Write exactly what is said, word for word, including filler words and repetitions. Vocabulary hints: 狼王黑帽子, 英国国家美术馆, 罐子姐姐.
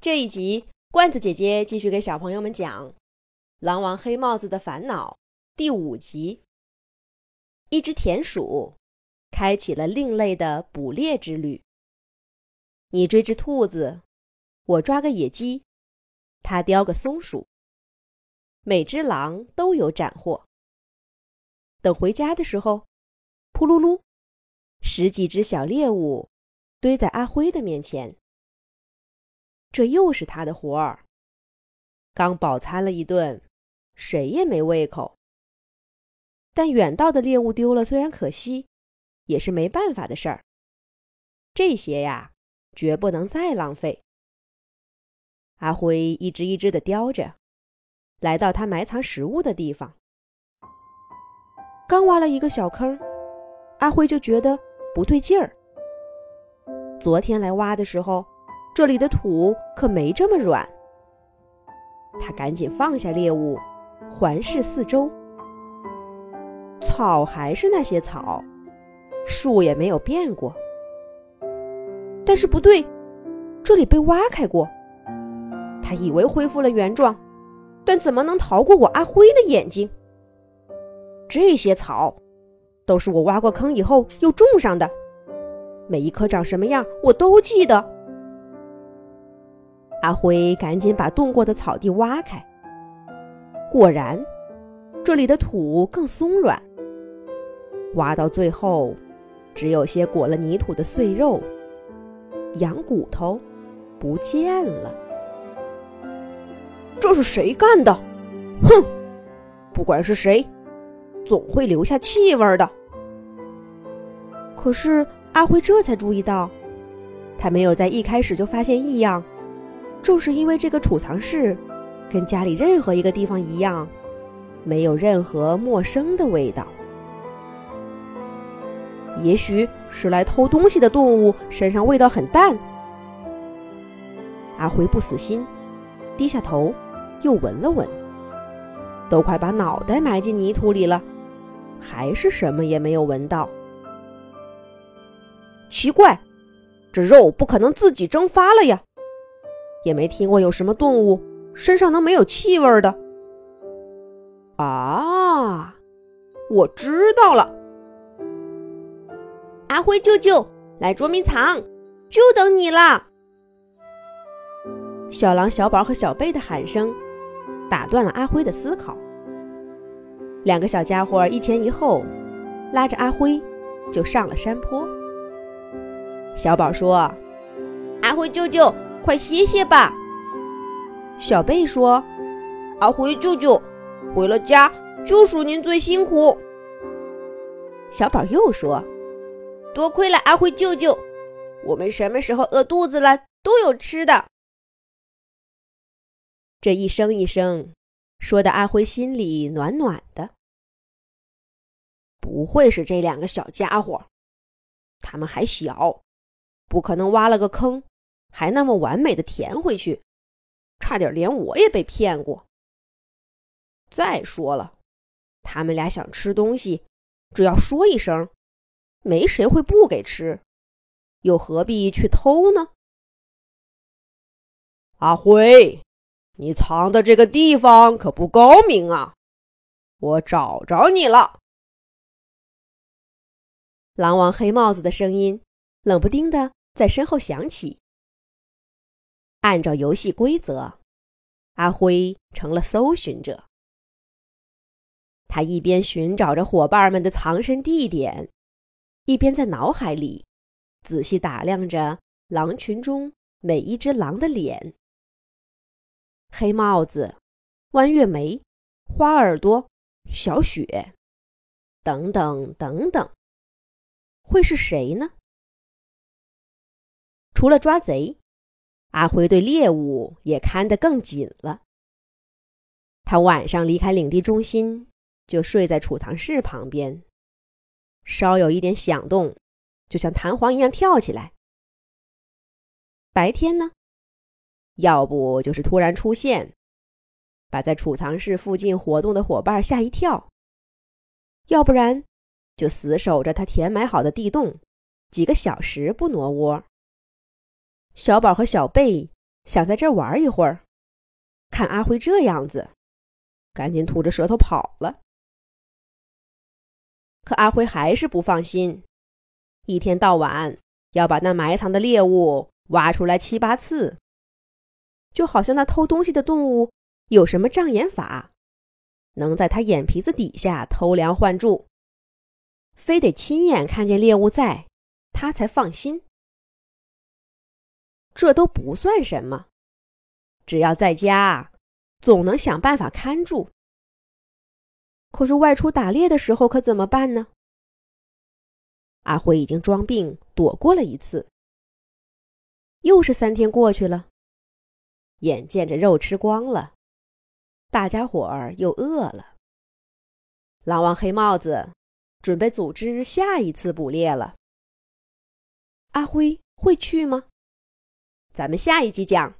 这一集，罐子姐姐继续给小朋友们讲《狼王黑帽子的烦恼》第五集。一只田鼠开启了另类的捕猎之旅。你追只兔子，我抓个野鸡，他叼个松鼠。每只狼都有斩获。等回家的时候，扑噜噜，十几只小猎物堆在阿辉的面前。这又是他的活儿，刚饱餐了一顿，谁也没胃口。但远道的猎物丢了，虽然可惜，也是没办法的事儿。这些呀，绝不能再浪费。阿辉一只一只地叼着，来到他埋藏食物的地方。刚挖了一个小坑，阿辉就觉得不对劲儿。昨天来挖的时候，这里的土可没这么软。他赶紧放下猎物，环视四周。草还是那些草，树也没有变过。但是不对，这里被挖开过。他以为恢复了原状，但怎么能逃过我阿辉的眼睛？这些草都是我挖过坑以后又种上的，每一棵长什么样我都记得。阿辉赶紧把动过的草地挖开，果然，这里的土更松软。挖到最后，只有些裹了泥土的碎肉，羊骨头不见了。这是谁干的？哼！不管是谁，总会留下气味的。可是阿辉这才注意到，他没有在一开始就发现异样。正是因为这个储藏室跟家里任何一个地方一样，没有任何陌生的味道。也许是来偷东西的动物身上味道很淡。阿辉不死心，低下头又闻了闻，都快把脑袋埋进泥土里了，还是什么也没有闻到。奇怪，这肉不可能自己蒸发了呀，也没听过有什么动物身上能没有气味的。啊，我知道了！阿辉舅舅，来捉迷藏，就等你了！小狼、小宝和小贝的喊声打断了阿辉的思考。两个小家伙一前一后，拉着阿辉就上了山坡。小宝说：“阿辉舅舅，快歇歇吧。”小贝说：“阿辉舅舅，回了家就属您最辛苦。”小宝又说：“多亏了阿辉舅舅，我们什么时候饿肚子了都有吃的。”这一声一声说的，阿辉心里暖暖的。不会是这两个小家伙，他们还小，不可能挖了个坑还那么完美的填回去，差点连我也被骗过。再说了，他们俩想吃东西，只要说一声，没谁会不给吃，又何必去偷呢？阿辉，你藏的这个地方可不高明啊，我找着你了！狼王黑帽子的声音冷不丁的在身后响起。按照游戏规则，阿辉成了搜寻者。他一边寻找着伙伴们的藏身地点，一边在脑海里仔细打量着狼群中每一只狼的脸。黑帽子、弯月眉、花耳朵、小雪，等等等等，会是谁呢？除了抓贼，阿辉对猎物也看得更紧了。他晚上离开领地中心，就睡在储藏室旁边，稍有一点响动，就像弹簧一样跳起来。白天呢，要不就是突然出现，把在储藏室附近活动的伙伴吓一跳，要不然就死守着他填埋好的地洞，几个小时不挪窝。小宝和小贝想在这玩一会儿。看阿辉这样子，赶紧吐着舌头跑了。可阿辉还是不放心，一天到晚要把那埋藏的猎物挖出来七八次，就好像那偷东西的动物有什么障眼法，能在他眼皮子底下偷梁换柱，非得亲眼看见猎物在，他才放心。这都不算什么，只要在家，总能想办法看住。可是外出打猎的时候可怎么办呢？阿辉已经装病躲过了一次，又是三天过去了，眼见着肉吃光了，大家伙儿又饿了。狼王黑帽子准备组织下一次捕猎了，阿辉会去吗？咱们下一集讲。